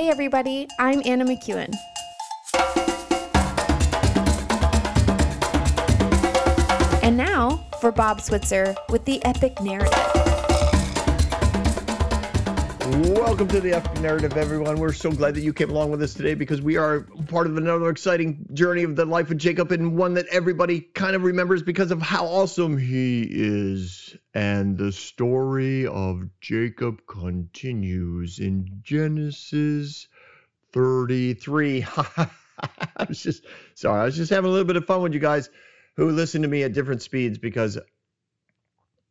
Hey everybody, I'm Anna McEwen. And now for Bob Switzer with the Epic Narrative. Welcome to the Epic Narrative, everyone. We're so glad that you came along with us today because we are part of another exciting journey of the life of Jacob, and one that everybody kind of remembers because of how awesome he is. And the story of Jacob continues in Genesis 33. I was just having a little bit of fun with you guys who listen to me at different speeds because,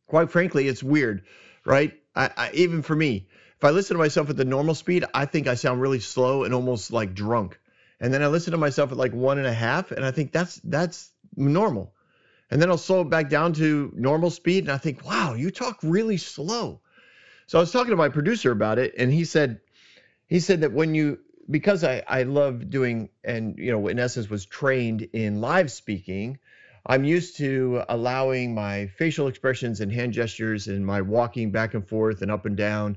quite frankly, it's weird, right? I even for me, if I listen to myself at the normal speed, I think I sound really slow and almost like drunk. And then I listen to myself at like 1.5, and I think that's normal. And then I'll slow it back down to normal speed, and I think, wow, you talk really slow. So I was talking to my producer about it, and he said that when you, because I love doing, and you know, in essence was trained in live speaking, I'm used to allowing my facial expressions and hand gestures and my walking back and forth and up and down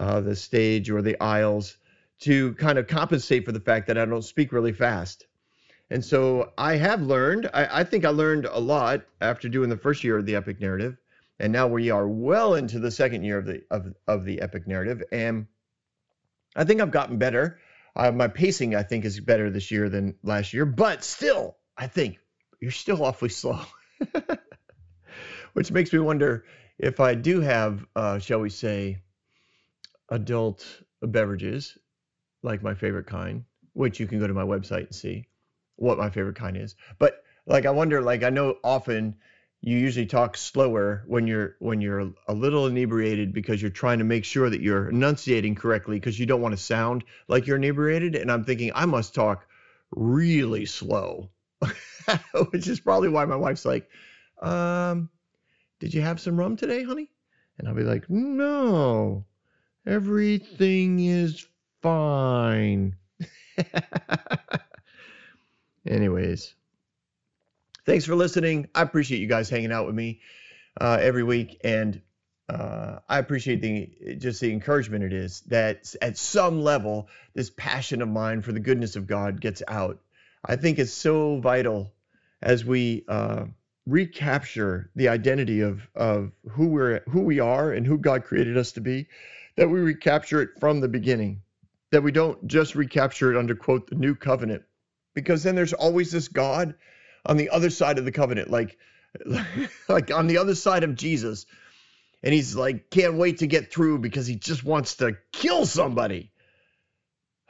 the stage or the aisles to kind of compensate for the fact that I don't speak really fast. And so I have learned, I think I learned a lot after doing the first year of the Epic Narrative. And now we are well into the second year of the Epic Narrative. And I think I've gotten better. My pacing, I think, is better this year than last year. But still, I think you're still awfully slow, which makes me wonder if I do have, shall we say, adult beverages, like my favorite kind, which you can go to my website and see what my favorite kind is. But like, I wonder, like, I know often you usually talk slower when you're a little inebriated because you're trying to make sure that you're enunciating correctly because you don't want to sound like you're inebriated. And I'm thinking I must talk really slow, which is probably why my wife's like, did you have some rum today, honey? And I'll be like, no, everything is fine. Anyways, thanks for listening. I appreciate you guys hanging out with me every week. And I appreciate the encouragement it is that at some level, this passion of mine for the goodness of God gets out. I think it's so vital as we recapture the identity of who we are and who God created us to be, that we recapture it from the beginning, that we don't just recapture it under, quote, the new covenant, because then there's always this God on the other side of the covenant, like on the other side of Jesus. And he's like, can't wait to get through because he just wants to kill somebody.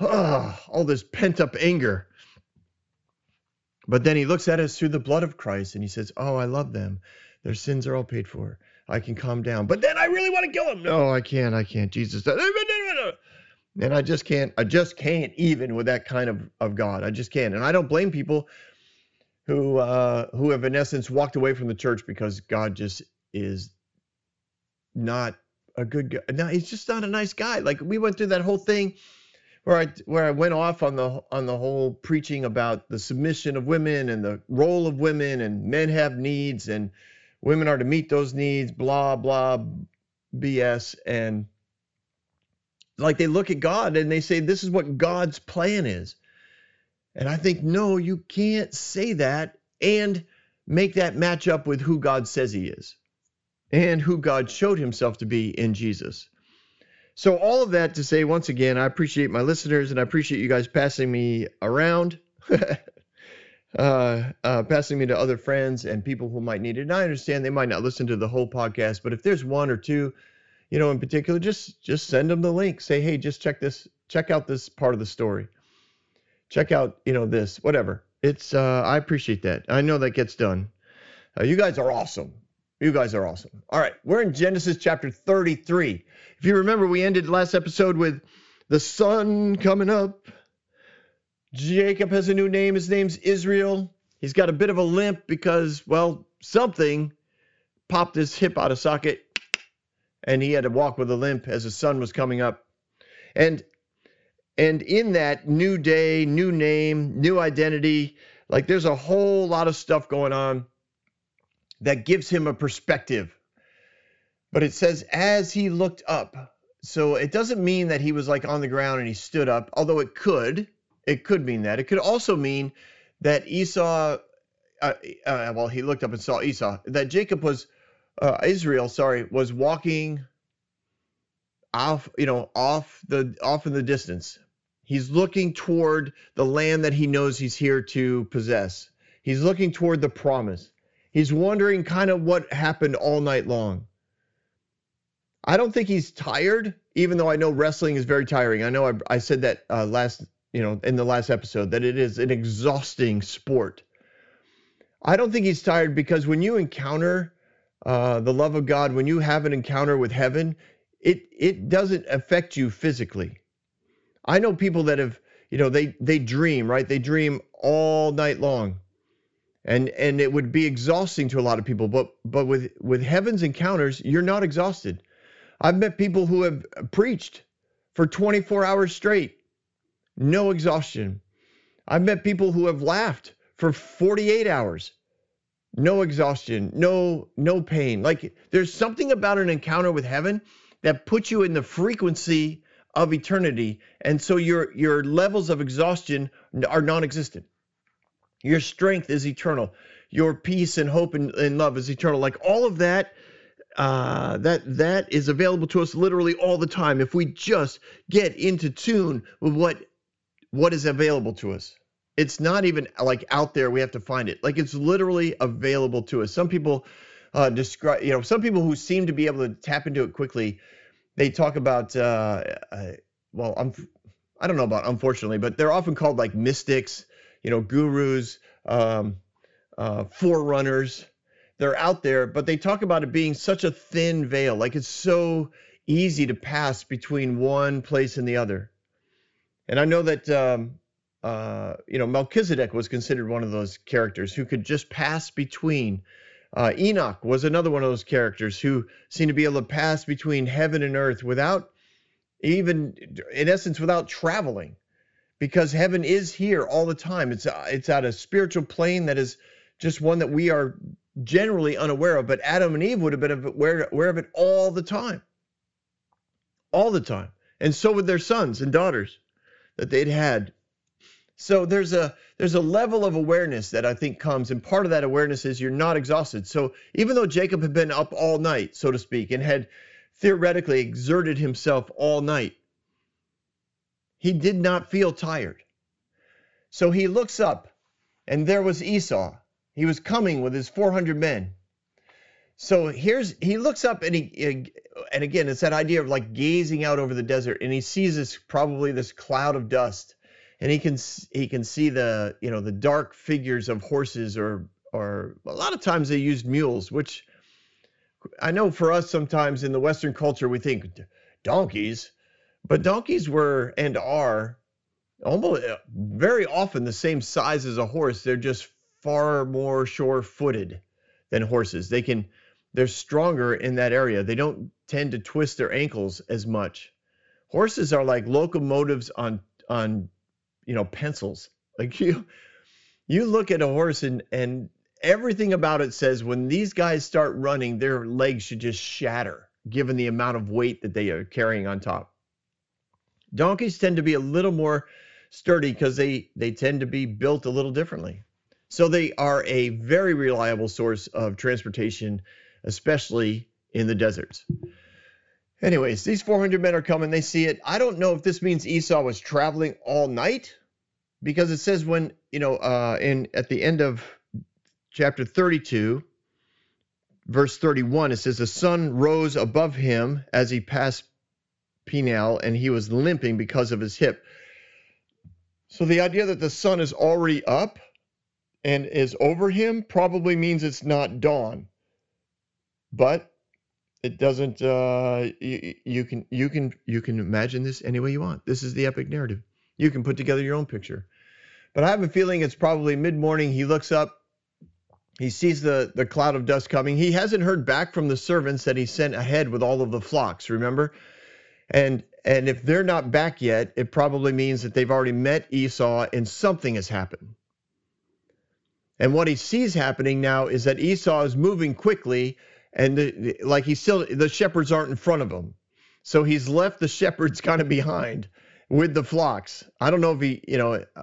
Oh, all this pent up anger. But then he looks at us through the blood of Christ and he says, oh, I love them. Their sins are all paid for. I can calm down. But then I really want to kill him. No, I can't. Jesus said, and I just can't even with that kind of God. I just can't. And I don't blame people who have in essence walked away from the church because God just is not a good guy. No, he's just not a nice guy. Like we went through that whole thing where I went off on the whole preaching about the submission of women and the role of women, and men have needs and women are to meet those needs, blah, blah, BS. And like they look at God and they say, this is what God's plan is. And I think, no, you can't say that and make that match up with who God says he is and who God showed himself to be in Jesus. So all of that to say, once again, I appreciate my listeners and I appreciate you guys passing me around, passing me to other friends and people who might need it. And I understand they might not listen to the whole podcast, but if there's one or two, you know, in particular, just send them the link. Say, hey, just check out this part of the story. Check out, you know, this, whatever. It's, I appreciate that. I know that gets done. You guys are awesome. You guys are awesome. All right, we're in Genesis chapter 33. If you remember, we ended last episode with the sun coming up. Jacob has a new name. His name's Israel. He's got a bit of a limp because, well, something popped his hip out of socket. And he had to walk with a limp as the sun was coming up. And in that new day, new name, new identity, like there's a whole lot of stuff going on that gives him a perspective. But it says, as he looked up, So it doesn't mean that he was like on the ground and he stood up, although it could mean that. It could also mean that Esau, well, he looked up and saw Esau, that Jacob was, Israel was walking off, off in the distance. He's looking toward the land that he knows he's here to possess. He's looking toward the promise. He's wondering kind of what happened all night long. I don't think he's tired, even though I know wrestling is very tiring. I know I said that in the last episode, that it is an exhausting sport. I don't think he's tired, because when you encounter the love of God, when you have an encounter with heaven, it doesn't affect you physically. I know people that have, they dream, right? They dream all night long. And it would be exhausting to a lot of people, but with heaven's encounters, you're not exhausted. I've met people who have preached for 24 hours straight, no exhaustion. I've met people who have laughed for 48 hours, no exhaustion, no pain. Like, there's something about an encounter with heaven that puts you in the frequency of eternity, and so your levels of exhaustion are non-existent. Your strength is eternal. Your peace and hope and love is eternal. Like, all of that, that is available to us literally all the time if we just get into tune with what is available to us. It's not even like out there, we have to find it. Like, it's literally available to us. Some people describe, some people who seem to be able to tap into it quickly, they talk about, I don't know about unfortunately, but they're often called like mystics, gurus, forerunners. They're out there, but they talk about it being such a thin veil. Like, it's so easy to pass between one place and the other. And I know that, Melchizedek was considered one of those characters who could just pass between. Enoch was another one of those characters who seemed to be able to pass between heaven and earth without even, in essence, without traveling. Because heaven is here all the time. It's at a spiritual plane that is just one that we are generally unaware of. But Adam and Eve would have been aware of it all the time. All the time. And so would their sons and daughters that they'd had. So there's a level of awareness that I think comes. And part of that awareness is you're not exhausted. So even though Jacob had been up all night, so to speak, and had theoretically exerted himself all night, he did not feel tired. So he looks up, and there was Esau. He was coming with his 400 men. So he looks up, and again, it's that idea of like gazing out over the desert, and he sees this cloud of dust, and he can see the dark figures of horses, or a lot of times they used mules, which I know for us sometimes in the Western culture we think donkeys. But donkeys were and are almost very often the same size as a horse. They're just far more sure-footed than horses. They're stronger in that area. They don't tend to twist their ankles as much. Horses are like locomotives on pencils. Like, you look at a horse and everything about it says when these guys start running, their legs should just shatter given the amount of weight that they are carrying on top. Donkeys tend to be a little more sturdy because they tend to be built a little differently. So they are a very reliable source of transportation, especially in the deserts. Anyways, these 400 men are coming. They see it. I don't know if this means Esau was traveling all night, because it says when, at the end of chapter 32, verse 31, it says, the sun rose above him as he passed Penuel, and he was limping because of his hip. So the idea that the sun is already up and is over him probably means it's not dawn. But it doesn't. You can imagine this any way you want. This is the epic narrative. You can put together your own picture. But I have a feeling it's probably mid-morning. He looks up. He sees the cloud of dust coming. He hasn't heard back from the servants that he sent ahead with all of the flocks. Remember. And if they're not back yet, it probably means that they've already met Esau and something has happened. And what he sees happening now is that Esau is moving quickly, and the shepherds aren't in front of him. So he's left the shepherds kind of behind with the flocks. I don't know if he,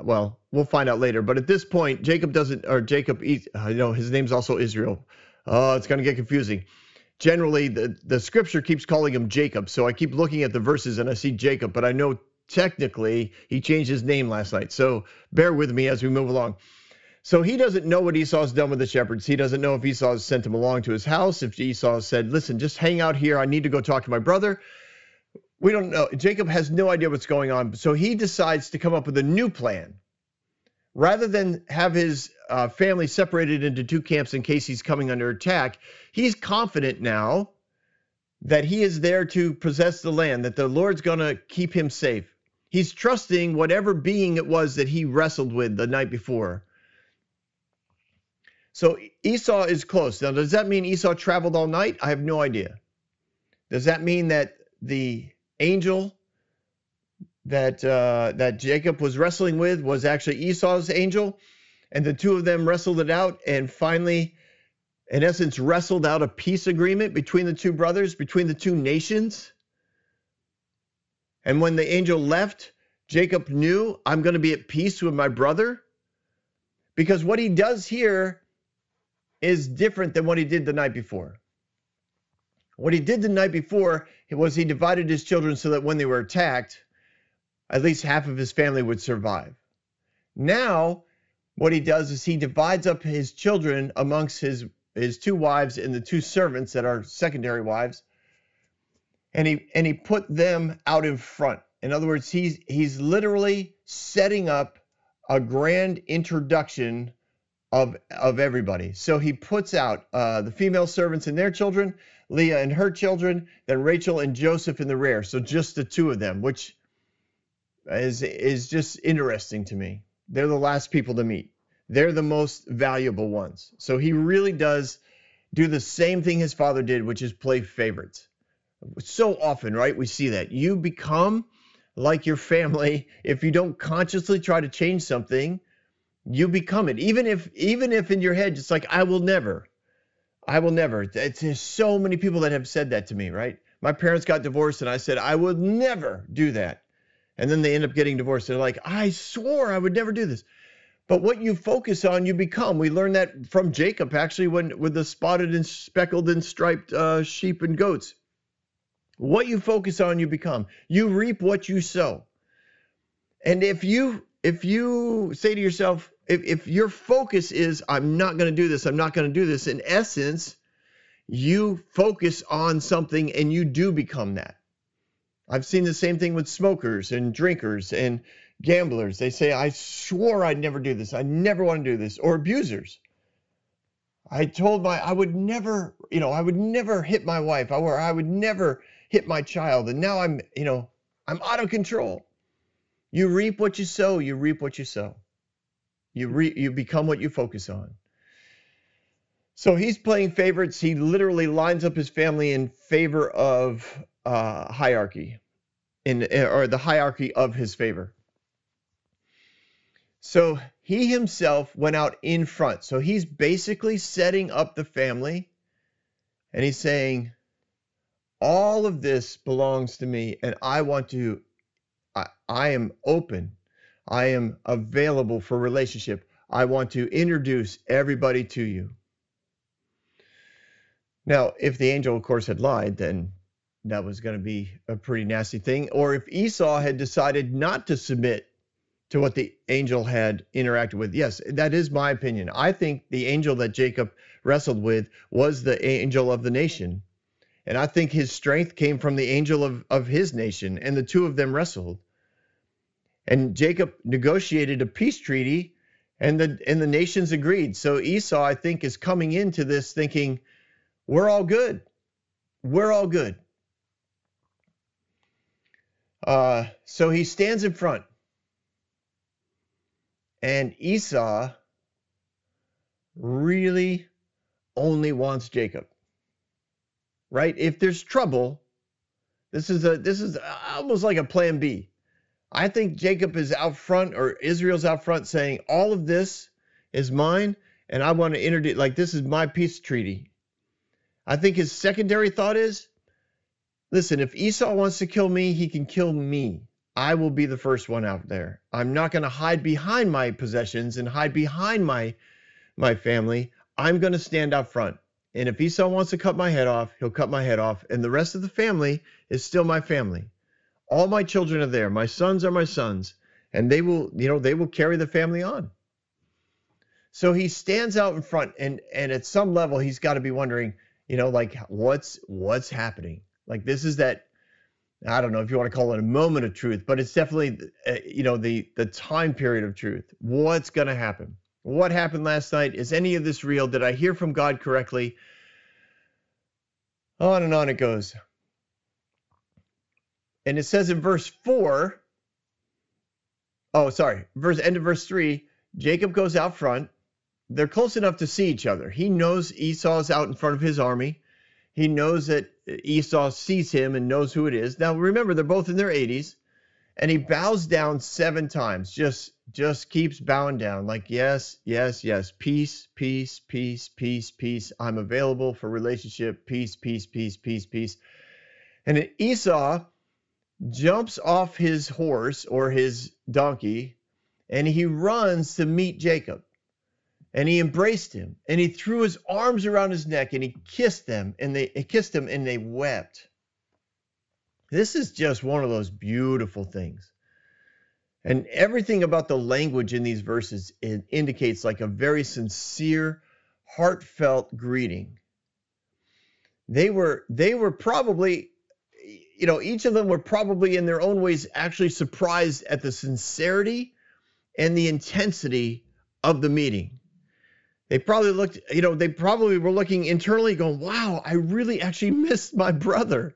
well, we'll find out later. But at this point, his name's also Israel. It's going to get confusing. Generally, the scripture keeps calling him Jacob. So I keep looking at the verses and I see Jacob, but I know technically he changed his name last night. So bear with me as we move along. So he doesn't know what Esau's done with the shepherds. He doesn't know if Esau has sent him along to his house, if Esau said, listen, just hang out here. I need to go talk to my brother. We don't know. Jacob has no idea what's going on. So he decides to come up with a new plan. Rather than have his family separated into two camps in case he's coming under attack, he's confident now that he is there to possess the land, that the Lord's going to keep him safe. He's trusting whatever being it was that he wrestled with the night before. So Esau is close. Now, does that mean Esau traveled all night? I have no idea. Does that mean that the angel that Jacob was wrestling with was actually Esau's angel, and the two of them wrestled it out and finally, in essence, wrestled out a peace agreement between the two brothers, between the two nations? And when the angel left, Jacob knew, I'm going to be at peace with my brother, because what he does here is different than what he did the night before. What he did the night before was he divided his children so that when they were attacked, at least half of his family would survive. Now, what he does is he divides up his children amongst his two wives and the two servants that are secondary wives, and he put them out in front. In other words, he's literally setting up a grand introduction of everybody. So he puts out the female servants and their children, Leah and her children, then Rachel and Joseph in the rear. So just the two of them, which is just interesting to me. They're the last people to meet. They're the most valuable ones. So he really does do the same thing his father did, which is play favorites. So often, right, we see that. You become like your family. If you don't consciously try to change something, you become it. Even if in your head, it's like, I will never. There's so many people that have said that to me, right? My parents got divorced and I said, I would never do that. And then they end up getting divorced. They're like, I swore I would never do this. But what you focus on, you become. We learned that from Jacob, actually, with the spotted and speckled and striped sheep and goats. What you focus on, you become. You reap what you sow. And if you say to yourself, if your focus is, I'm not going to do this, in essence, you focus on something and you do become that. I've seen the same thing with smokers and drinkers and gamblers. They say, I swore I'd never do this. I never want to do this. Or abusers. I would never hit my wife, or I would never hit my child. And now I'm out of control. You reap what you sow. You reap what you sow. You become what you focus on. So he's playing favorites. He literally lines up his family in favor of hierarchy, or the hierarchy of his favor. So he himself went out in front. So he's basically setting up the family, and he's saying, all of this belongs to me, and I am open. I am available for relationship. I want to introduce everybody to you. Now, if the angel, of course, had lied, then that was going to be a pretty nasty thing. Or if Esau had decided not to submit to what the angel had interacted with. Yes, that is my opinion. I think the angel that Jacob wrestled with was the angel of the nation. And I think his strength came from the angel of his nation. And the two of them wrestled. And Jacob negotiated a peace treaty, and the nations agreed. So Esau, I think, is coming into this thinking, we're all good. We're all good. So he stands in front. And Esau really only wants Jacob, right? If there's trouble, this is almost like a plan B. I think Jacob is out front, or Israel's out front, saying all of this is mine, and I want to introduce, like, this is my peace treaty. I think his secondary thought is, Listen, if Esau wants to kill me, he can kill me. I will be the first one out there. I'm not going to hide behind my possessions and hide behind my family. I'm going to stand out front. And if Esau wants to cut my head off, he'll cut my head off. And the rest of the family is still my family. All my children are there. My sons are my sons. And they will, you know, they will carry the family on. So he stands out in front. And at some level, he's got to be wondering, you know, like, what's happening? Like, this is that, I don't know if you want to call it a moment of truth, but it's definitely, you know, the time period of truth. What's going to happen? What happened last night? Is any of this real? Did I hear from God correctly? On and on it goes. And it says in verse 3, Jacob goes out front. They're close enough to see each other. He knows Esau's out in front of his army. He knows that Esau sees him and knows who it is. Now, remember, they're both in their 80s, and he bows down 7 times, just keeps bowing down, like, yes, yes, yes, peace, peace, peace, peace, peace. I'm available for relationship, peace, peace, peace, peace, peace. And Esau jumps off his horse or his donkey, and he runs to meet Jacob. And he embraced him, and he threw his arms around his neck, and he kissed them, and they wept. This is just one of those beautiful things. And everything about the language in these verses indicates like a very sincere, heartfelt greeting. They were probably, you know, each of them were probably in their own ways actually surprised at the sincerity and the intensity of the meeting. They probably looked, you know, they probably were looking internally going, wow, I really actually missed my brother.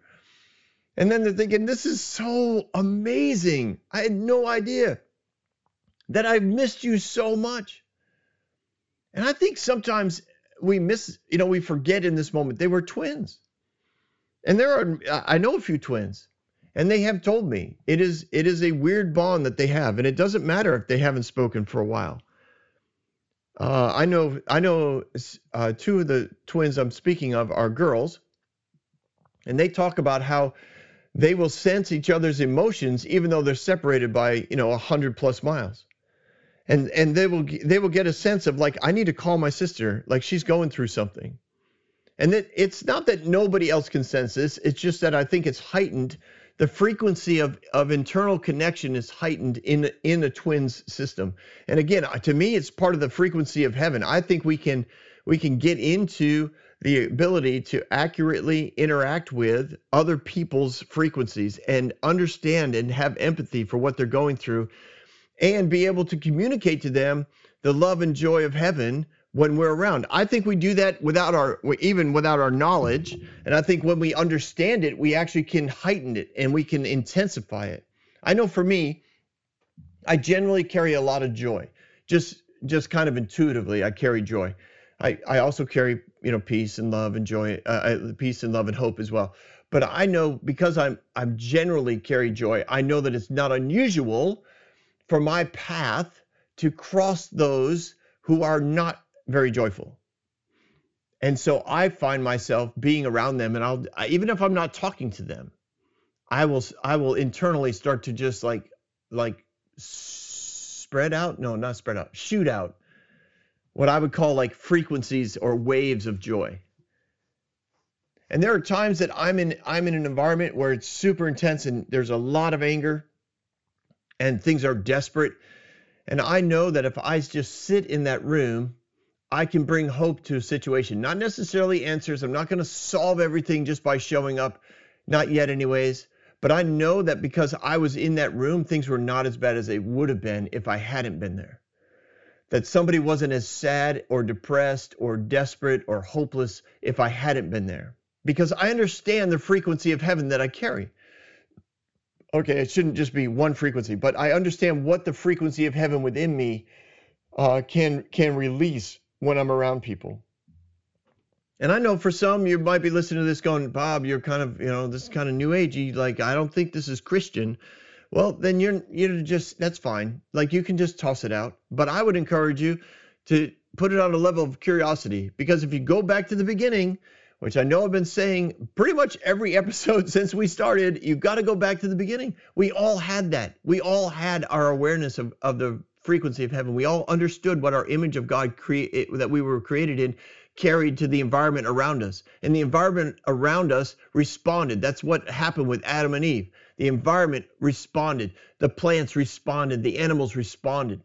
And then they're thinking, this is so amazing. I had no idea that I missed you so much. And I think sometimes we forget in this moment, they were twins. And I know a few twins, and they have told me it is a weird bond that they have. And it doesn't matter if they haven't spoken for a while. I know, 2 of the twins I'm speaking of are girls, and they talk about how they will sense each other's emotions, even though they're separated by, you know, 100+ miles. And they will get a sense of like, I need to call my sister, like she's going through something. And that it's not that nobody else can sense this. It's just that I think it's heightened. The frequency of internal connection is heightened in a twin's system. And again, to me, it's part of the frequency of heaven. I think we can get into the ability to accurately interact with other people's frequencies and understand and have empathy for what they're going through and be able to communicate to them the love and joy of heaven when we're around. I think we do that without our knowledge. And I think when we understand it, we actually can heighten it and we can intensify it. I know for me, I generally carry a lot of joy. Just kind of intuitively, I carry joy. I also carry, you know, peace and love and joy, peace and love and hope as well. But I know because I'm generally carry joy, I know that it's not unusual for my path to cross those who are not very joyful. And so I find myself being around them, and even if I'm not talking to them, I will internally start to just like shoot out what I would call like frequencies or waves of joy. And there are times that I'm in an environment where it's super intense and there's a lot of anger and things are desperate. And I know that if I just sit in that room, I can bring hope to a situation. Not necessarily answers. I'm not going to solve everything just by showing up. Not yet anyways. But I know that because I was in that room, things were not as bad as they would have been if I hadn't been there. That somebody wasn't as sad or depressed or desperate or hopeless if I hadn't been there. Because I understand the frequency of heaven that I carry. Okay, it shouldn't just be one frequency, but I understand what the frequency of heaven within me can release when I'm around people. And I know for some, you might be listening to this going, Bob, you're kind of, you know, this is kind of new agey. Like, I don't think this is Christian. Well, then you're just, that's fine. Like, you can just toss it out. But I would encourage you to put it on a level of curiosity, because if you go back to the beginning, which I know I've been saying pretty much every episode since we started, you've got to go back to the beginning. We all had that. We all had our awareness of the frequency of heaven. We all understood what our image of God that we were created in carried to the environment around us. And the environment around us responded. That's what happened with Adam and Eve. The environment responded. The plants responded. The animals responded.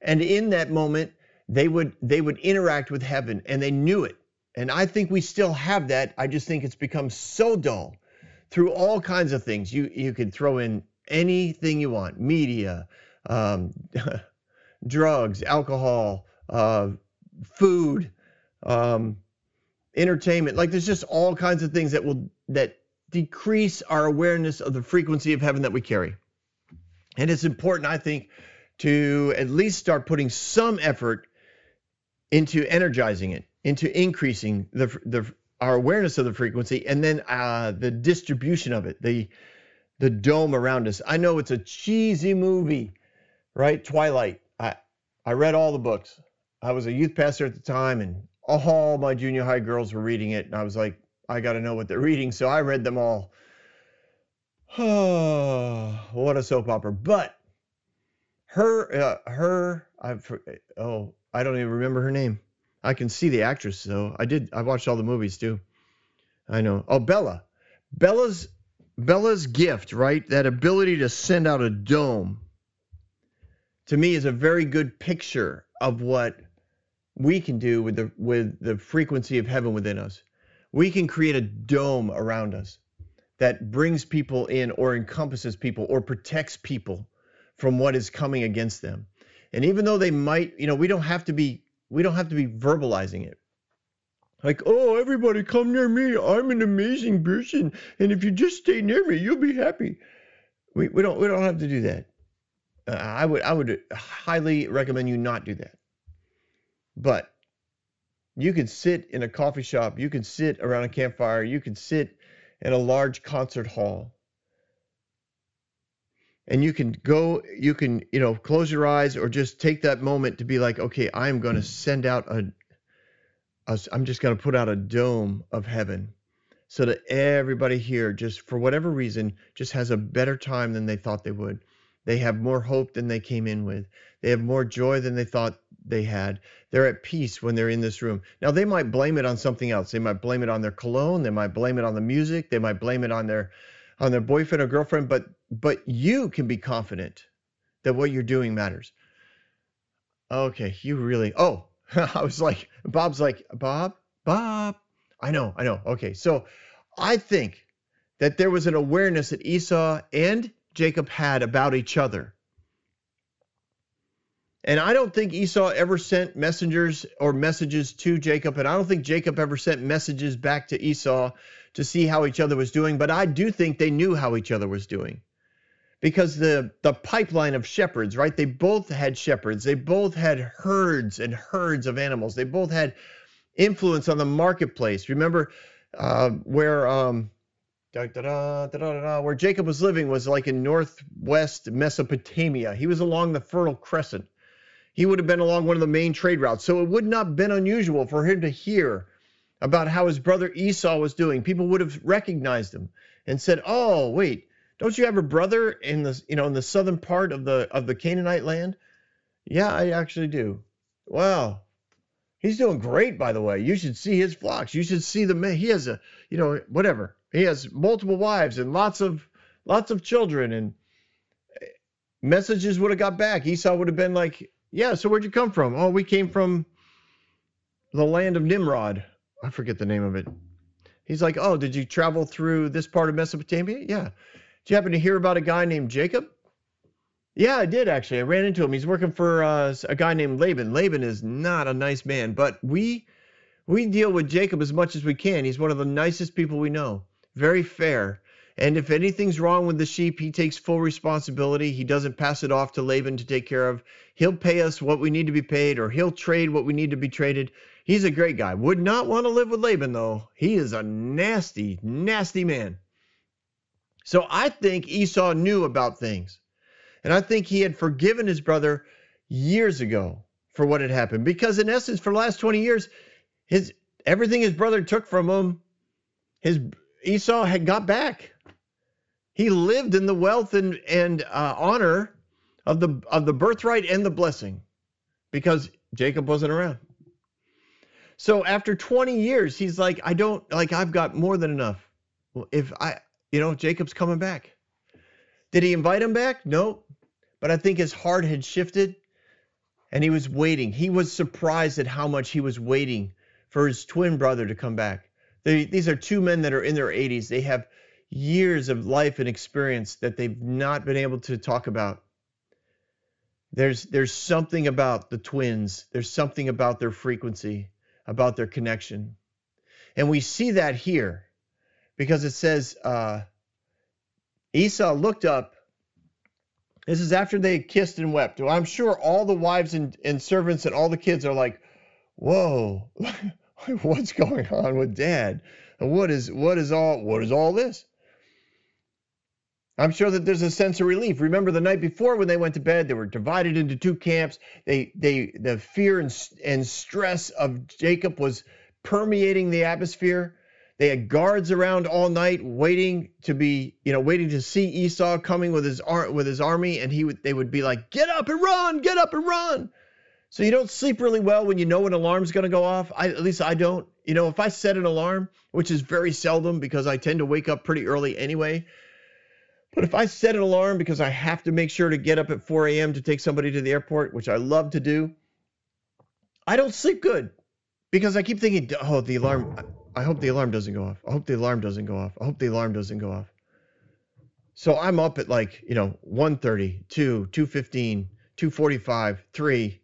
And in that moment, they would interact with heaven, and they knew it. And I think we still have that. I just think it's become so dull through all kinds of things. You could throw in anything you want, media, drugs, alcohol, food, entertainment. Like, there's just all kinds of things that decrease our awareness of the frequency of heaven that we carry. And it's important, I think, to at least start putting some effort into energizing it, into increasing our awareness of the frequency, and then the distribution of it, the dome around us. I know it's a cheesy movie, right? Twilight. I read all the books. I was a youth pastor at the time, and all my junior high girls were reading it, and I was like, I got to know what they're reading, so I read them all. Oh, what a soap opera. But I don't even remember her name. I can see the actress, though. I watched all the movies too. I know. Oh, Bella. Bella's gift, right? That ability to send out a dome, to me, is a very good picture of what we can do with the frequency of heaven within us. We can create a dome around us that brings people in, or encompasses people, or protects people from what is coming against them. And even though they might, we don't have to be verbalizing it. Like, oh, everybody come near me. I'm an amazing person. And if you just stay near me, you'll be happy. We don't have to do that. I would highly recommend you not do that. But you could sit in a coffee shop. You could sit around a campfire. You could sit in a large concert hall. And you can go, close your eyes, or just take that moment to be like, okay, I'm going to send out I'm just going to put out a dome of heaven so that everybody here, just for whatever reason, just has a better time than they thought they would. They have more hope than they came in with. They have more joy than they thought they had. They're at peace when they're in this room. Now, they might blame it on something else. They might blame it on their cologne. They might blame it on the music. They might blame it on their boyfriend or girlfriend, but you can be confident that what you're doing matters. Okay, you really, oh, I was like, Bob's like, Bob, I know. Okay, so I think that there was an awareness that Esau and Jacob had about each other. And I don't think Esau ever sent messengers or messages to Jacob, and I don't think Jacob ever sent messages back to Esau to see how each other was doing, but I do think they knew how each other was doing. Because the pipeline of shepherds, right? They both had shepherds. They both had herds and herds of animals. They both had influence on the marketplace. Remember where Jacob was living was like in northwest Mesopotamia. He was along the Fertile Crescent. He would have been along one of the main trade routes. So it would not have been unusual for him to hear about how his brother Esau was doing. People would have recognized him and said, oh, wait. Don't you have a brother in the southern part of the Canaanite land? Yeah, I actually do. Wow. He's doing great, by the way. You should see his flocks. You should see the man. He has whatever. He has multiple wives and lots of children, and messages would have got back. Esau would have been like, yeah, so where'd you come from? Oh, we came from the land of Nimrod. I forget the name of it. He's like, oh, did you travel through this part of Mesopotamia? Yeah. Did you happen to hear about a guy named Jacob? Yeah, I did, actually. I ran into him. He's working for a guy named Laban. Laban is not a nice man, but we deal with Jacob as much as we can. He's one of the nicest people we know. Very fair. And if anything's wrong with the sheep, he takes full responsibility. He doesn't pass it off to Laban to take care of. He'll pay us what we need to be paid, or he'll trade what we need to be traded. He's a great guy. Would not want to live with Laban, though. He is a nasty, nasty man. So I think Esau knew about things. And I think he had forgiven his brother years ago for what had happened. Because in essence, for the last 20 years, his everything his brother took from him, Esau had got back. He lived in the wealth and honor of the birthright and the blessing, because Jacob wasn't around. So after 20 years, he's like, I've got more than enough. Well, Jacob's coming back. Did he invite him back? No. But I think his heart had shifted and he was waiting. He was surprised at how much he was waiting for his twin brother to come back. These are two men that are in their 80s. They have years of life and experience that they've not been able to talk about. There's something about the twins. There's something about their frequency, about their connection. And we see that here because it says Esau looked up. This is after they kissed and wept. Well, I'm sure all the wives and servants and all the kids are like, whoa, what's going on with Dad? What is all this? I'm sure that there's a sense of relief. Remember the night before when they went to bed, they were divided into two camps. The fear and stress of Jacob was permeating the atmosphere. They had guards around all night, waiting to see Esau coming with his army, and they would be like, "Get up and run! Get up and run!" So you don't sleep really well when you know an alarm's going to go off. At least I don't. If I set an alarm, which is very seldom because I tend to wake up pretty early anyway. But if I set an alarm because I have to make sure to get up at 4 a.m. to take somebody to the airport, which I love to do, I don't sleep good because I keep thinking, oh, the alarm, I hope the alarm doesn't go off. I hope the alarm doesn't go off. I hope the alarm doesn't go off. So I'm up at 1:30, 2, 2:15, 2:45, 3,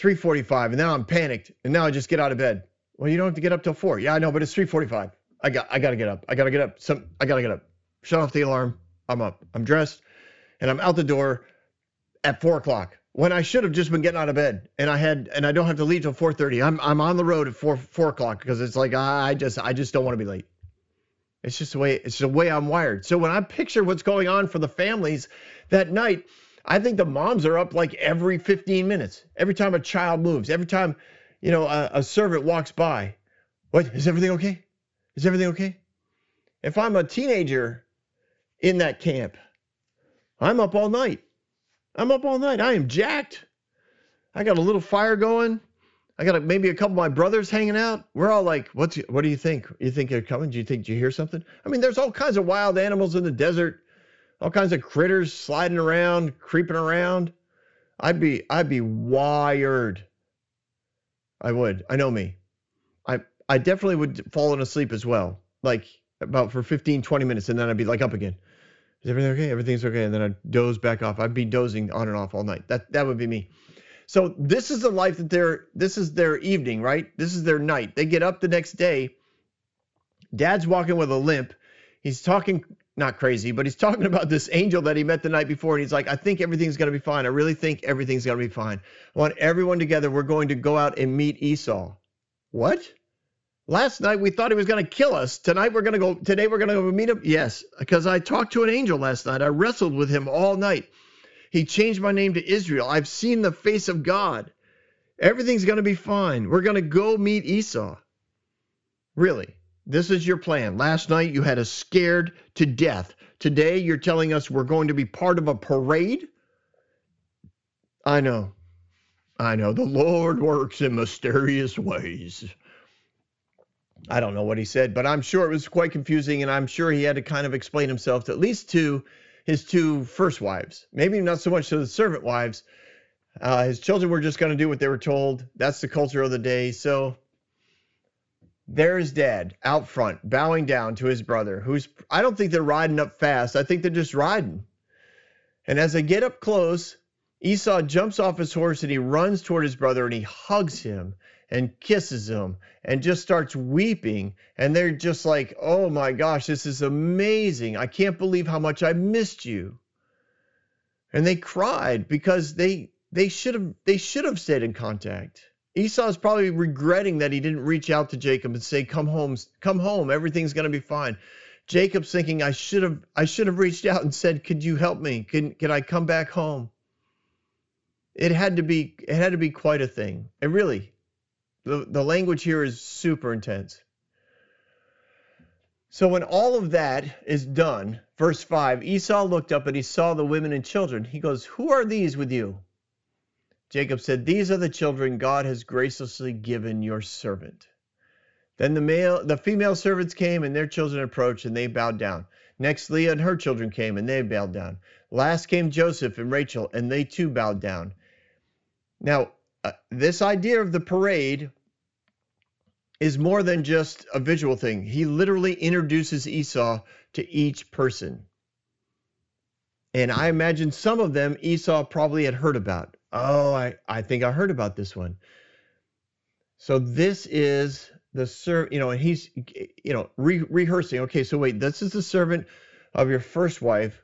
3:45, and now I'm panicked, and now I just get out of bed. Well, you don't have to get up till 4. Yeah, I know, but it's 3:45. I gotta get up. I gotta get up. Shut off the alarm. I'm up. I'm dressed, and I'm out the door at 4 o'clock when I should have just been getting out of bed. And I don't have to leave till 4:30. I'm on the road at 4 o'clock because it's like I just don't want to be late. It's just the way I'm wired. So when I picture what's going on for the families that night, I think the moms are up like every 15 minutes. Every time a child moves. Every time a servant walks by. What? Is everything okay? Is everything okay? If I'm a teenager in that camp, I'm up all night. I am jacked. I got a little fire going. I got maybe a couple of my brothers hanging out. We're all like, what do you think? You think they're coming? Do you hear something? I mean, there's all kinds of wild animals in the desert, all kinds of critters sliding around, creeping around. I'd be wired. I would. I know me. I definitely would fall asleep as well. About for 15, 20 minutes, and then I'd be like up again. Is everything okay? Everything's okay. And then I'd doze back off. I'd be dozing on and off all night. That would be me. So this is the life that this is their evening, right? This is their night. They get up the next day. Dad's walking with a limp. He's talking, not crazy, but he's talking about this angel that he met the night before. And he's like, I think everything's going to be fine. I really think everything's going to be fine. I want everyone together. We're going to go out and meet Esau. What? Last night, we thought he was going to kill us. Today we're going to go meet him. Yes, because I talked to an angel last night. I wrestled with him all night. He changed my name to Israel. I've seen the face of God. Everything's going to be fine. We're going to go meet Esau. Really, this is your plan. Last night, you had us scared to death. Today, you're telling us we're going to be part of a parade? I know. The Lord works in mysterious ways. I don't know what he said, but I'm sure it was quite confusing, and I'm sure he had to kind of explain himself to at least to his two first wives. Maybe not so much to the servant wives. His children were just going to do what they were told. That's the culture of the day. So there's Dad out front, bowing down to his brother, who's, I don't think they're riding up fast. I think they're just riding. And as they get up close, Esau jumps off his horse, and he runs toward his brother, and he hugs him and kisses him and just starts weeping. And they're just like, oh my gosh, this is amazing. I can't believe how much I missed you. And they cried because they should have stayed in contact. Esau's probably regretting that he didn't reach out to Jacob and say, come home, everything's gonna be fine. Jacob's thinking, I should have reached out and said, could you help me? Can I come back home? It had to be quite a thing. It really The language here is super intense. So when all of that is done, verse 5, Esau looked up and he saw the women and children. He goes, who are these with you? Jacob said, these are the children God has graciously given your servant. Then the female servants came and their children approached and they bowed down. Next, Leah and her children came and they bowed down. Last came Joseph and Rachel and they too bowed down. Now, this idea of the parade is more than just a visual thing. He literally introduces Esau to each person. And I imagine some of them Esau probably had heard about. Oh, I think I heard about this one. So this is the servant, and he's, rehearsing. Okay, so wait, this is the servant of your first wife,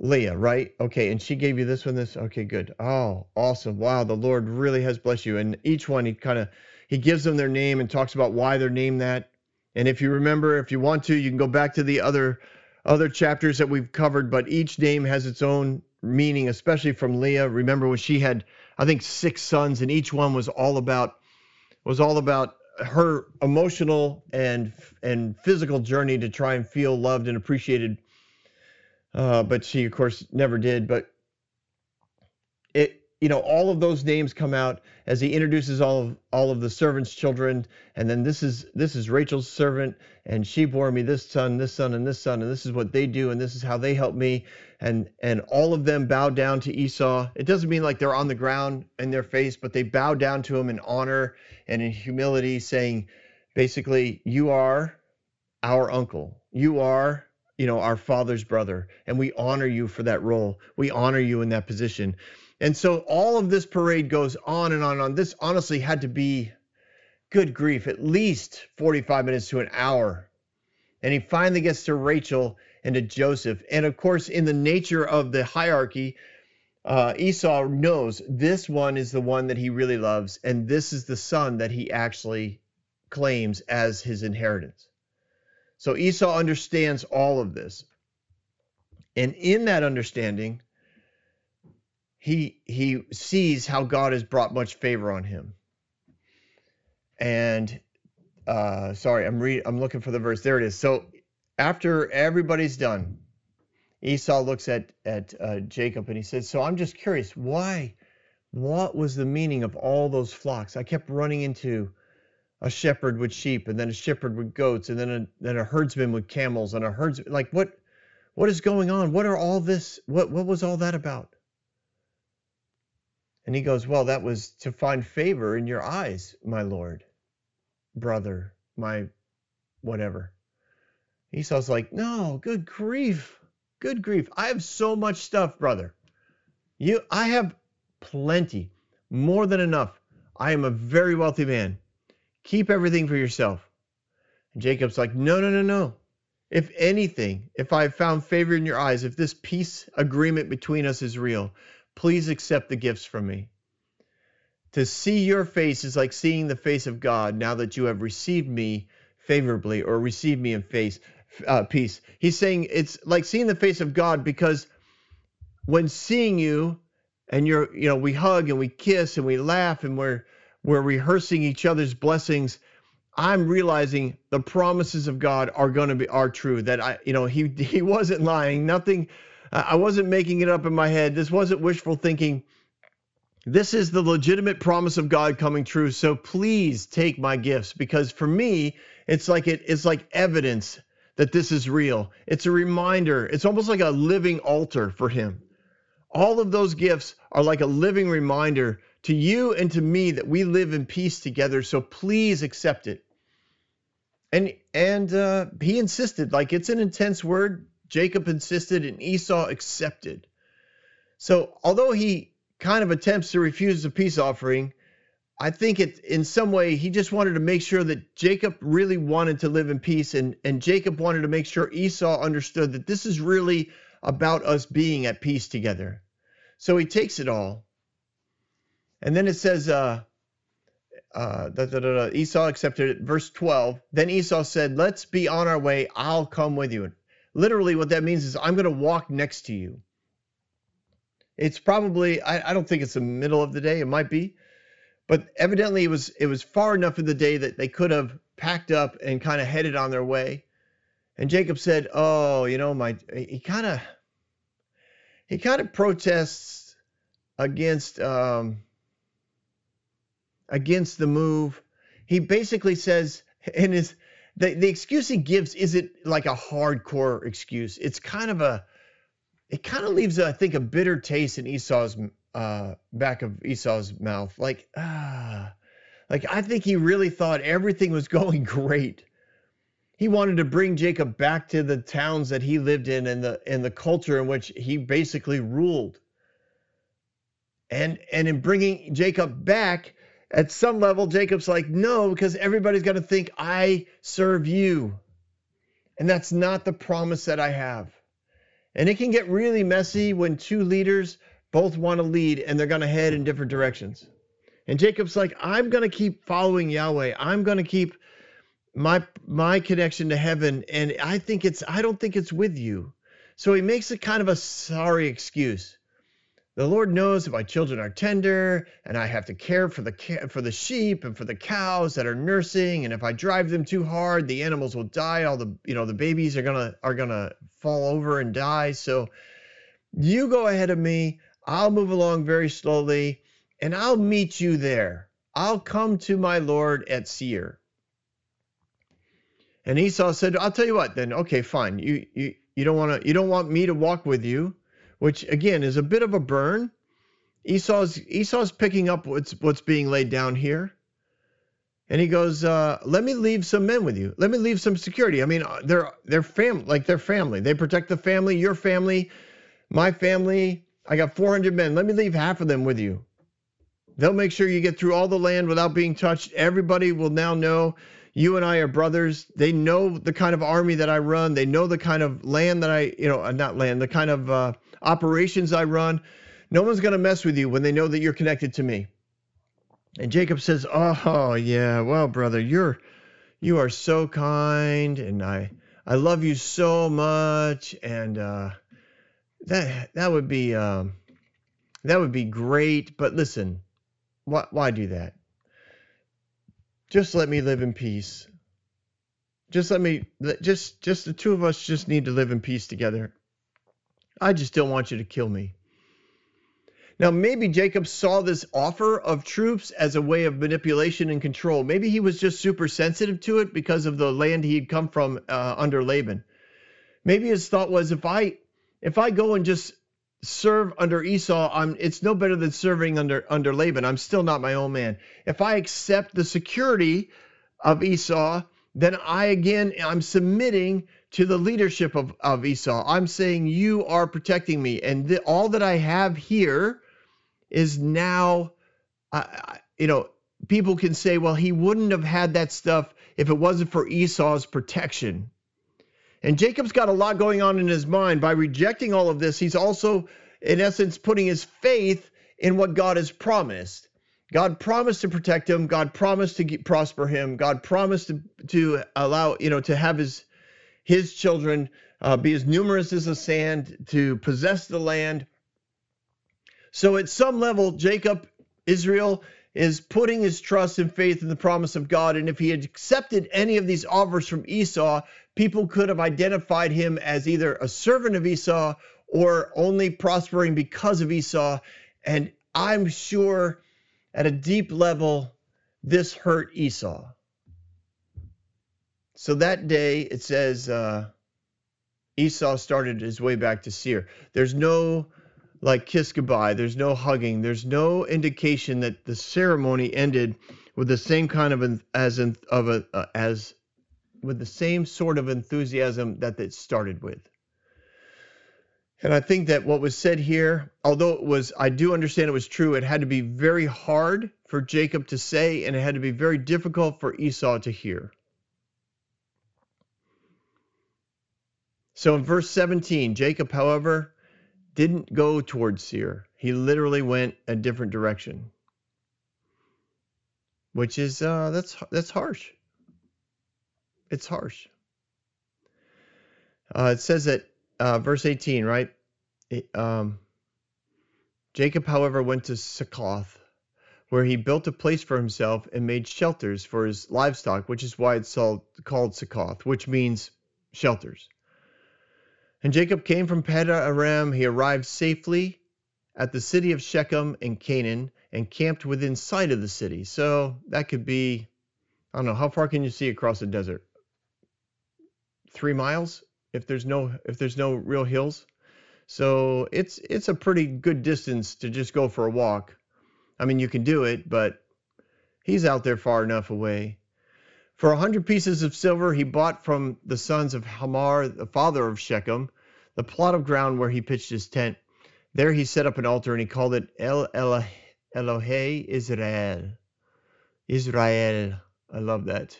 Leah, right? Okay, and she gave you this one, this. Okay, good. Oh, awesome. Wow, the Lord really has blessed you. And each one, he gives them their name and talks about why they're named that. And if you remember, if you want to, you can go back to the other chapters that we've covered, but each name has its own meaning, especially from Leah. Remember when she had, I think, 6 sons, and each one was all about her emotional and physical journey to try and feel loved and appreciated. But she, of course, never did. But all of those names come out as he introduces all of the servants' children. And then this is Rachel's servant, and she bore me this son, and this son, and this is what they do, and this is how they help me. And all of them bow down to Esau. It doesn't mean like they're on the ground in their face, but they bow down to him in honor and in humility, saying, basically, you are our uncle. You are our father's brother, and we honor you for that role. We honor you in that position. And so all of this parade goes on and on and on. This honestly had to be, good grief, at least 45 minutes to an hour. And he finally gets to Rachel and to Joseph. And of course, in the nature of the hierarchy, Esau knows this one is the one that he really loves, and this is the son that he actually claims as his inheritance. So Esau understands all of this. And in that understanding, he sees how God has brought much favor on him. And sorry, I'm looking for the verse. There it is. So after everybody's done, Esau looks at Jacob and he says, so I'm just curious, what was the meaning of all those flocks? I kept running into a shepherd with sheep, and then a shepherd with goats, and then a herdsman with camels, and a herdsman. Like, what is going on? What are all this? What was all that about? And he goes, well, that was to find favor in your eyes, my lord, brother, my whatever. Esau's like, no, good grief. I have so much stuff, brother. I have plenty, more than enough. I am a very wealthy man. Keep everything for yourself. And Jacob's like, no. If anything, if I have found favor in your eyes, if this peace agreement between us is real, please accept the gifts from me. To see your face is like seeing the face of God now that you have received me favorably, or received me in peace. He's saying it's like seeing the face of God, because when seeing you and we hug and we kiss and we laugh and we're rehearsing each other's blessings, I'm realizing the promises of God are true, that he wasn't lying. Nothing, I wasn't making it up in my head. This wasn't wishful thinking. This is the legitimate promise of God coming true. So please take my gifts, because for me, it's like evidence that this is real. It's a reminder. It's almost like a living altar for him. All of those gifts are like a living reminder to you and to me that we live in peace together, so please accept it. And he insisted, like, it's an intense word. Jacob insisted and Esau accepted. So although he kind of attempts to refuse the peace offering, I think in some way he just wanted to make sure that Jacob really wanted to live in peace, and Jacob wanted to make sure Esau understood that this is really about us being at peace together. So he takes it all. And then it says, Esau accepted it. Verse 12, then Esau said, let's be on our way. I'll come with you. Literally what that means is, I'm going to walk next to you. It's probably, I don't think it's the middle of the day. It might be. But evidently it was far enough in the day that they could have packed up and kind of headed on their way. And Jacob said, he kind of protests against the move. He basically says, and the excuse he gives isn't like a hardcore excuse. It's kind of it kind of leaves, I think, a bitter taste in Esau's back of Esau's mouth. Like I think he really thought everything was going great. He wanted to bring Jacob back to the towns that he lived in and the culture in which he basically ruled. And in bringing Jacob back, at some level, Jacob's like, no, because everybody's going to think I serve you. And that's not the promise that I have. And it can get really messy when two leaders both want to lead and they're going to head in different directions. And Jacob's like, I'm going to keep following Yahweh. I'm going to keep my connection to heaven. And I don't think it's with you. So he makes it kind of a sorry excuse. The Lord knows that my children are tender and I have to care for the sheep and for the cows that are nursing. And if I drive them too hard, the animals will die. All the babies are going to fall over and die. So you go ahead of me. I'll move along very slowly and I'll meet you there. I'll come to my Lord at Seir. And Esau said, I'll tell you what then. Okay, fine. You don't want me to walk with you. Which again is a bit of a burn. Esau's picking up what's being laid down here, and he goes, "Let me leave some men with you. Let me leave some security. I mean, they're family. They protect the family, your family, my family. I got 400 men. Let me leave half of them with you. They'll make sure you get through all the land without being touched. Everybody will now know." You and I are brothers. They know the kind of army that I run. They know the kind of land that the kind of operations I run. No one's going to mess with you when they know that you're connected to me. And Jacob says, oh yeah, well, brother, you are so kind. And I love you so much. And that would be great. But listen, why do that? Just let me live in peace. Just the two of us just need to live in peace together. I just don't want you to kill me. Now, maybe Jacob saw this offer of troops as a way of manipulation and control. Maybe he was just super sensitive to it because of the land he had come from under Laban. Maybe his thought was, if I go and just serve under Esau, it's no better than serving under Laban. I'm still not my own man. If I accept the security of Esau, then I'm submitting to the leadership of Esau. I'm saying you are protecting me. And all that I have here is now, people can say, well, he wouldn't have had that stuff if it wasn't for Esau's protection. And Jacob's got a lot going on in his mind. By rejecting all of this, he's also, in essence, putting his faith in what God has promised. God promised to protect him. God promised to prosper him. God promised to allow, to have his children be as numerous as the sand, to possess the land. So at some level, Israel is putting his trust and faith in the promise of God. And if he had accepted any of these offers from Esau, people could have identified him as either a servant of Esau or only prospering because of Esau. And I'm sure at a deep level, this hurt Esau. So that day, it says, Esau started his way back to Seir. There's no kiss goodbye. There's no hugging. There's no indication that the ceremony ended with the same sort of enthusiasm that it started with. And I think that what was said here, although I do understand it was true, it had to be very hard for Jacob to say, and it had to be very difficult for Esau to hear. So in verse 17, Jacob, however, didn't go towards Seir. He literally went a different direction, which is, that's harsh. It's harsh. It says that, verse 18, right? Jacob, however, went to Succoth, where he built a place for himself and made shelters for his livestock, which is why it's called Succoth, which means shelters. And Jacob came from Paddan Aram. He arrived safely at the city of Shechem in Canaan and camped within sight of the city. So that could be, I don't know, how far can you see across the desert? 3 miles if there's no real hills. So it's a pretty good distance to just go for a walk. I mean, you can do it, but he's out there far enough away. For 100 pieces of silver he bought from the sons of Hamor, the father of Shechem, the plot of ground where he pitched his tent. There he set up an altar, and he called it El Elohei Israel. Israel. I love that.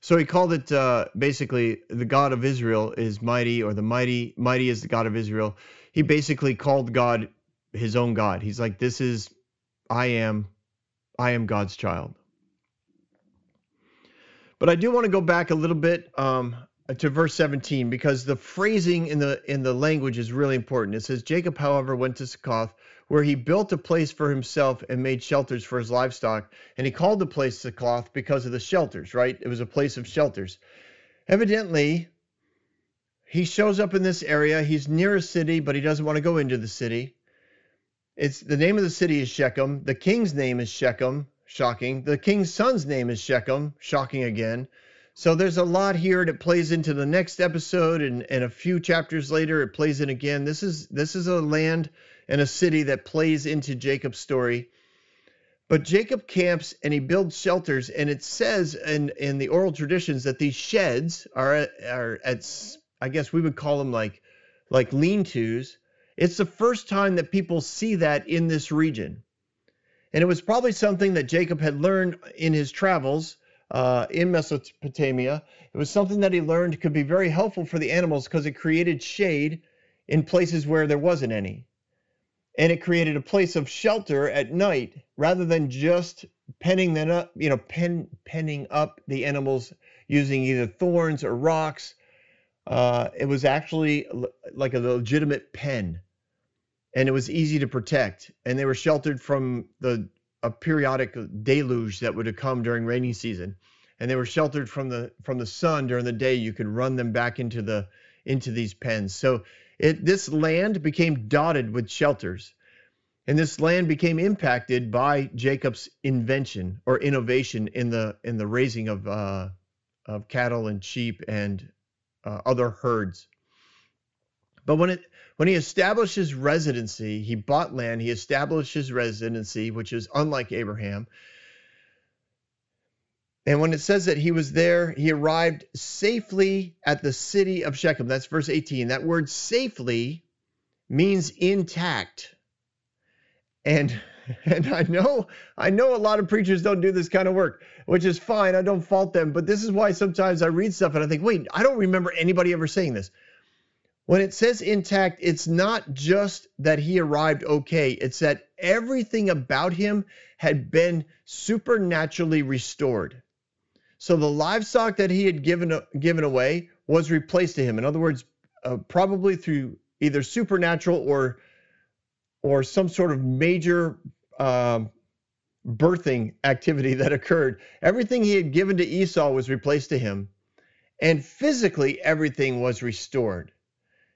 So he called it basically the God of Israel is mighty, or the mighty is the God of Israel. He basically called God his own God. He's like, this is, I am God's child. But I do want to go back a little bit to verse 17, because the phrasing in the language is really important. It says, Jacob, however, went to Succoth, where he built a place for himself and made shelters for his livestock. And he called the place Succoth because of the shelters, right? It was a place of shelters. Evidently, he shows up in this area. He's near a city, but he doesn't want to go into the city. It's the name of the city is Shechem. The king's name is Shechem. Shocking. The king's son's name is Shechem. Shocking again. So there's a lot here that plays into the next episode, and a few chapters later it plays in again. This is a land and a city that plays into Jacob's story. But Jacob camps and he builds shelters, and it says in the oral traditions that these sheds are at, I guess we would call them like lean-tos. It's the first time that people see that in this region. And it was probably something that Jacob had learned in his travels in Mesopotamia. It was something that he learned could be very helpful for the animals because it created shade in places where there wasn't any. And it created a place of shelter at night rather than just penning them up, penning up the animals using either thorns or rocks. It was actually like a legitimate pen, and it was easy to protect. And they were sheltered from a periodic deluge that would have come during rainy season. And they were sheltered from the sun during the day. You could run them back into these pens. So this land became dotted with shelters, and this land became impacted by Jacob's invention or innovation in the raising of cattle and sheep and other herds. But when he establishes residency, he bought land, he establishes residency, which is unlike Abraham. And when it says that he was there, he arrived safely at the city of Shechem. That's verse 18. That word safely means intact. And I know a lot of preachers don't do this kind of work, which is fine. I don't fault them. But this is why sometimes I read stuff and I think, wait, I don't remember anybody ever saying this. When it says intact, it's not just that he arrived okay. It's that everything about him had been supernaturally restored. So the livestock that he had given away was replaced to him. In other words, probably through either supernatural or some sort of major birthing activity that occurred. Everything he had given to Esau was replaced to him, and physically everything was restored.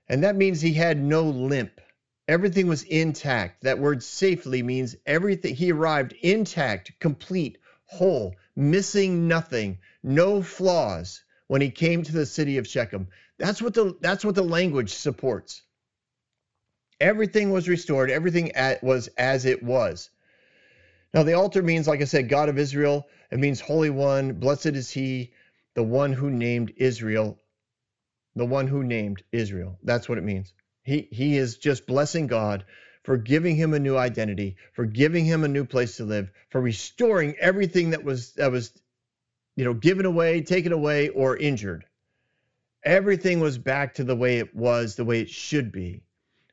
And that means he had no limp. Everything was intact. That word safely means everything. He arrived intact, complete, whole, missing nothing, no flaws when he came to the city of Shechem. That's what the language supports. Everything was restored. Everything was as it was. Now, the altar means, like I said, God of Israel. It means Holy One. Blessed is he, the one who named Israel. The one who named Israel. That's what it means. He is just blessing God for giving him a new identity, for giving him a new place to live, for restoring everything that was given away, taken away, or injured. Everything was back to the way it should be,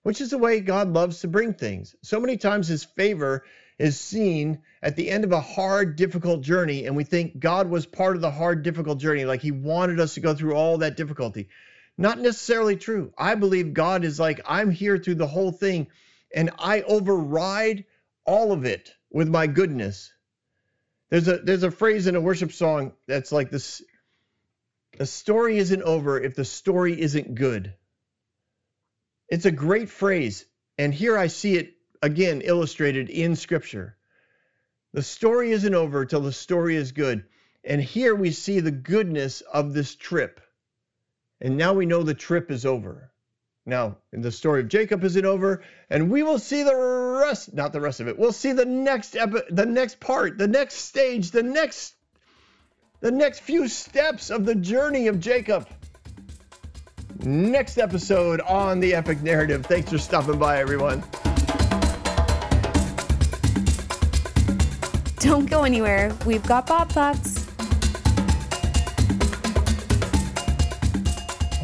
which is the way God loves to bring things. So many times his favor is seen at the end of a hard, difficult journey, and we think God was part of the hard, difficult journey, like he wanted us to go through all that difficulty. Not necessarily true. I believe God is like, I'm here through the whole thing, and I override all of it with my goodness. There's a phrase in a worship song that's like this: the story isn't over if the story isn't good. It's a great phrase, and here I see it again illustrated in Scripture. The story isn't over till the story is good. And here we see the goodness of this trip. And now we know the trip is over. Now, the story of Jacob isn't over, and we will see the rest, not the rest of it. We'll see the next the next part, the next stage, the next few steps of the journey of Jacob. Next episode on the Epic Narrative. Thanks for stopping by, everyone. Don't go anywhere. We've got Bob Thoughts.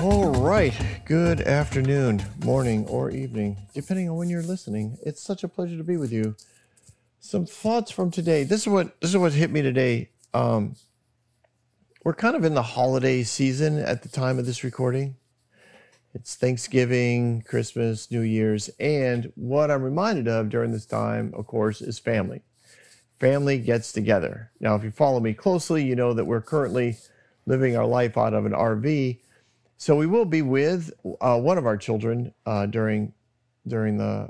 All right. Good afternoon, morning, or evening, depending on when you're listening. It's such a pleasure to be with you. Some thoughts from today. This is what hit me today. We're kind of in the holiday season at the time of this recording. It's Thanksgiving, Christmas, New Year's, and what I'm reminded of during this time, of course, is family. Family gets together. Now, if you follow me closely, you know that we're currently living our life out of an RV. So we will be with one of our children during the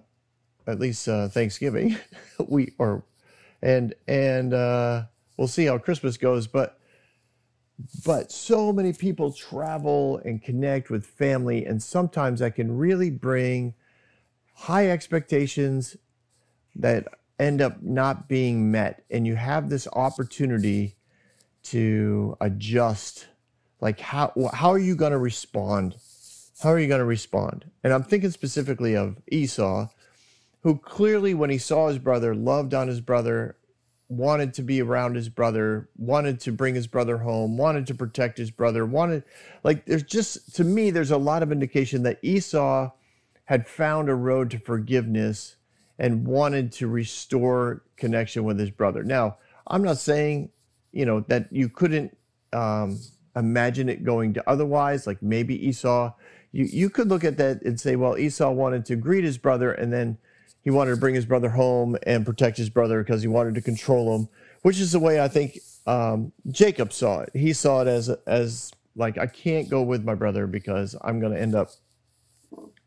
at least Thanksgiving. We'll see how Christmas goes. But so many people travel and connect with family, and sometimes that can really bring high expectations that end up not being met, and you have this opportunity to adjust. Like, how are you going to respond? How are you going to respond? And I'm thinking specifically of Esau, who clearly, when he saw his brother, loved on his brother, wanted to be around his brother, wanted to bring his brother home, wanted to protect his brother, to me, there's a lot of indication that Esau had found a road to forgiveness and wanted to restore connection with his brother. Now, I'm not saying, that you couldn't imagine it going to otherwise. Like, maybe Esau, you could look at that and say, well, Esau wanted to greet his brother, and then he wanted to bring his brother home and protect his brother because he wanted to control him, which is the way I think Jacob saw it. He saw it as like, I can't go with my brother because I'm going to end up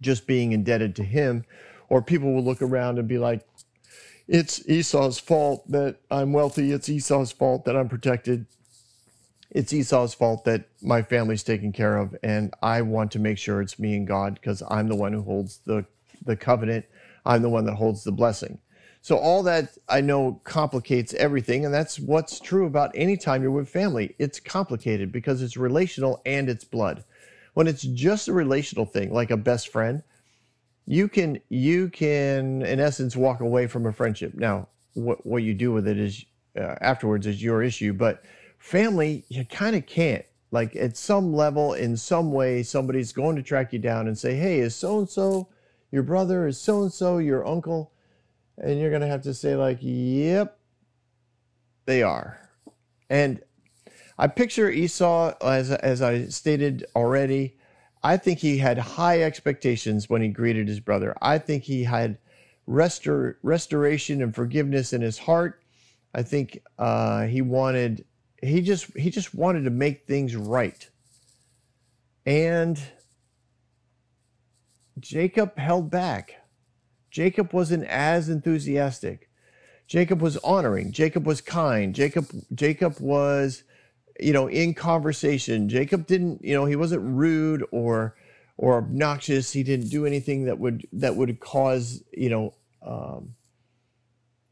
just being indebted to him. Or people will look around and be like, it's Esau's fault that I'm wealthy. It's Esau's fault that I'm protected. It's Esau's fault that my family's taken care of. And I want to make sure it's me and God, because I'm the one who holds the covenant. I'm the one that holds the blessing. So all that, I know, complicates everything. And that's what's true about any time you're with family. It's complicated because it's relational and it's blood. When it's just a relational thing, like a best friend, you can in essence walk away from a friendship. Now, what you do with it is afterwards is your issue, but family, you kind of can't. Like, at some level, in some way, somebody's going to track you down and say, hey, is so-and-so your brother? Is so-and-so your uncle? And you're going to have to say, like, yep, they are. And I picture Esau, as I stated already, I think he had high expectations when he greeted his brother. I think he had restoration and forgiveness in his heart. I think he just wanted to make things right. And Jacob held back. Jacob wasn't as enthusiastic. Jacob was honoring. Jacob was kind. Jacob was, in conversation. Jacob didn't, he wasn't rude or obnoxious. He didn't do anything that would cause,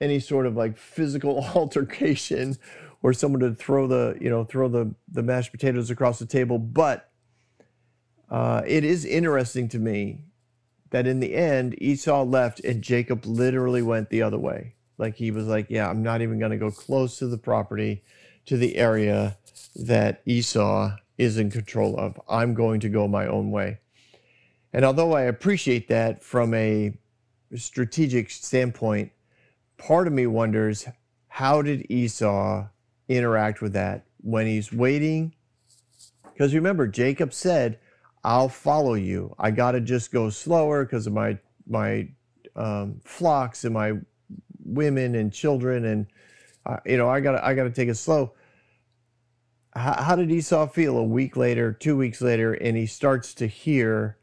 any sort of like physical altercation or someone to throw the mashed potatoes across the table. But it is interesting to me that in the end, Esau left and Jacob literally went the other way. Like, he was like, yeah, I'm not even going to go close to the property, to the area that Esau is in control of. I'm going to go my own way. And although I appreciate that from a strategic standpoint, part of me wonders, how did Esau interact with that when he's waiting? Because remember, Jacob said, I'll follow you. I got to just go slower because of my flocks and my women and children, and you know, I gotta take it slow. How did Esau feel a week later, 2 weeks later, and he starts to hear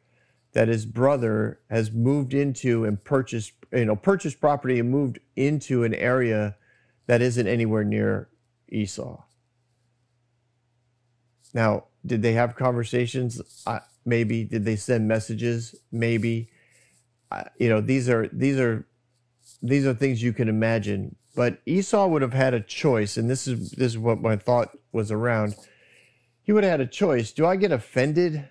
that his brother has moved into and purchased, you know, purchased property and moved into an area that isn't anywhere near Esau? Now, did they have conversations? Maybe. Did they send messages? Maybe. You know, these are things you can imagine. But Esau would have had a choice, and this is what my thought was around. He would have had a choice. Do I get offended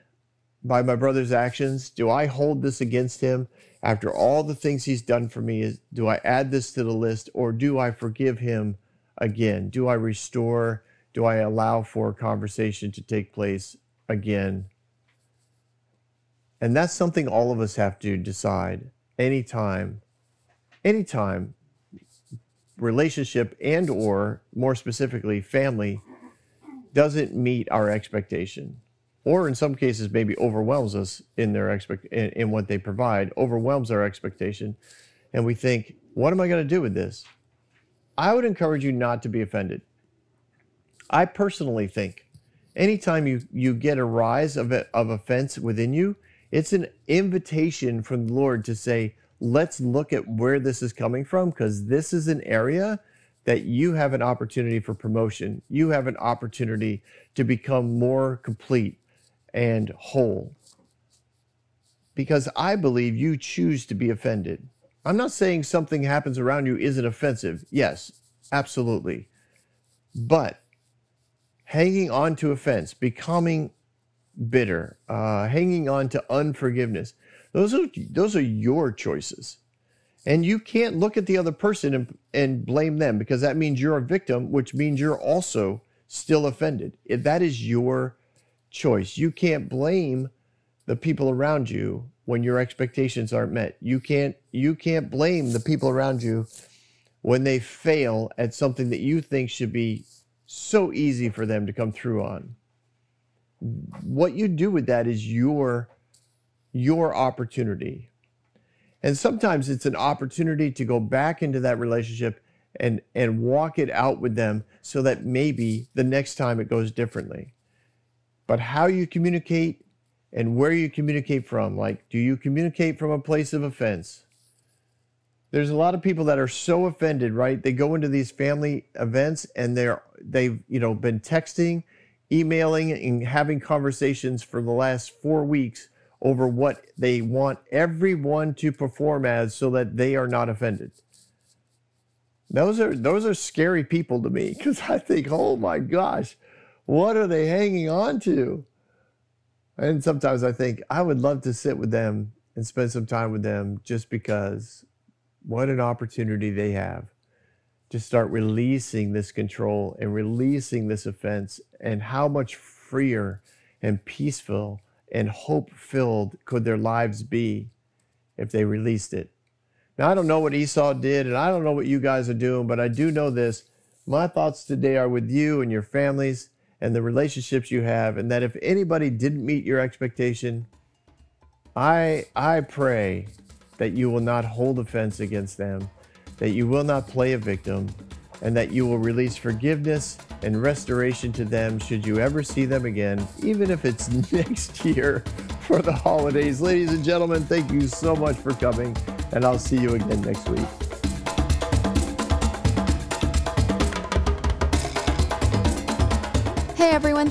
by my brother's actions? Do I hold this against him? After all the things he's done for me, do I add this to the list, or do I forgive him again? Do I restore? Do I allow for a conversation to take place again? And that's something all of us have to decide anytime relationship, and or more specifically family, doesn't meet our expectation, or in some cases maybe overwhelms us in their in what they provide, overwhelms our expectation, and we think, what am I going to do with this? I would encourage you not to be offended. I personally think anytime you get a rise of offense within you, it's an invitation from the Lord to say, let's look at where this is coming from, because this is an area that you have an opportunity for promotion. You have an opportunity to become more complete and whole. Because I believe you choose to be offended. I'm not saying something happens around you isn't offensive. Yes, absolutely. But hanging on to offense, becoming bitter, hanging on to unforgiveness, those are your choices. And you can't look at the other person and blame them, because that means you're a victim, which means you're also still offended. That is your choice. You can't blame the people around you when your expectations aren't met. You can't blame the people around you when they fail at something that you think should be so easy for them to come through on. What you do with that is your opportunity. And sometimes it's an opportunity to go back into that relationship and walk it out with them, so that maybe the next time it goes differently. But how you communicate and where you communicate from, like, do you communicate from a place of offense? There's a lot of people that are so offended, right? They go into these family events and they've, you know, been texting, emailing, and having conversations for the last 4 weeks over what they want everyone to perform as, so that they are not offended. Those are scary people to me, because I think, oh my gosh, what are they hanging on to? And sometimes I think, I would love to sit with them and spend some time with them, just because what an opportunity they have to start releasing this control and releasing this offense, and how much freer and peaceful and hope-filled could their lives be if they released it. Now, I don't know what Esau did, and I don't know what you guys are doing, but I do know this. My thoughts today are with you and your families and the relationships you have, and that if anybody didn't meet your expectation, I pray that you will not hold offense against them, that you will not play a victim, and that you will release forgiveness and restoration to them should you ever see them again, even if it's next year for the holidays. Ladies and gentlemen, thank you so much for coming, and I'll see you again next week. Hey everyone,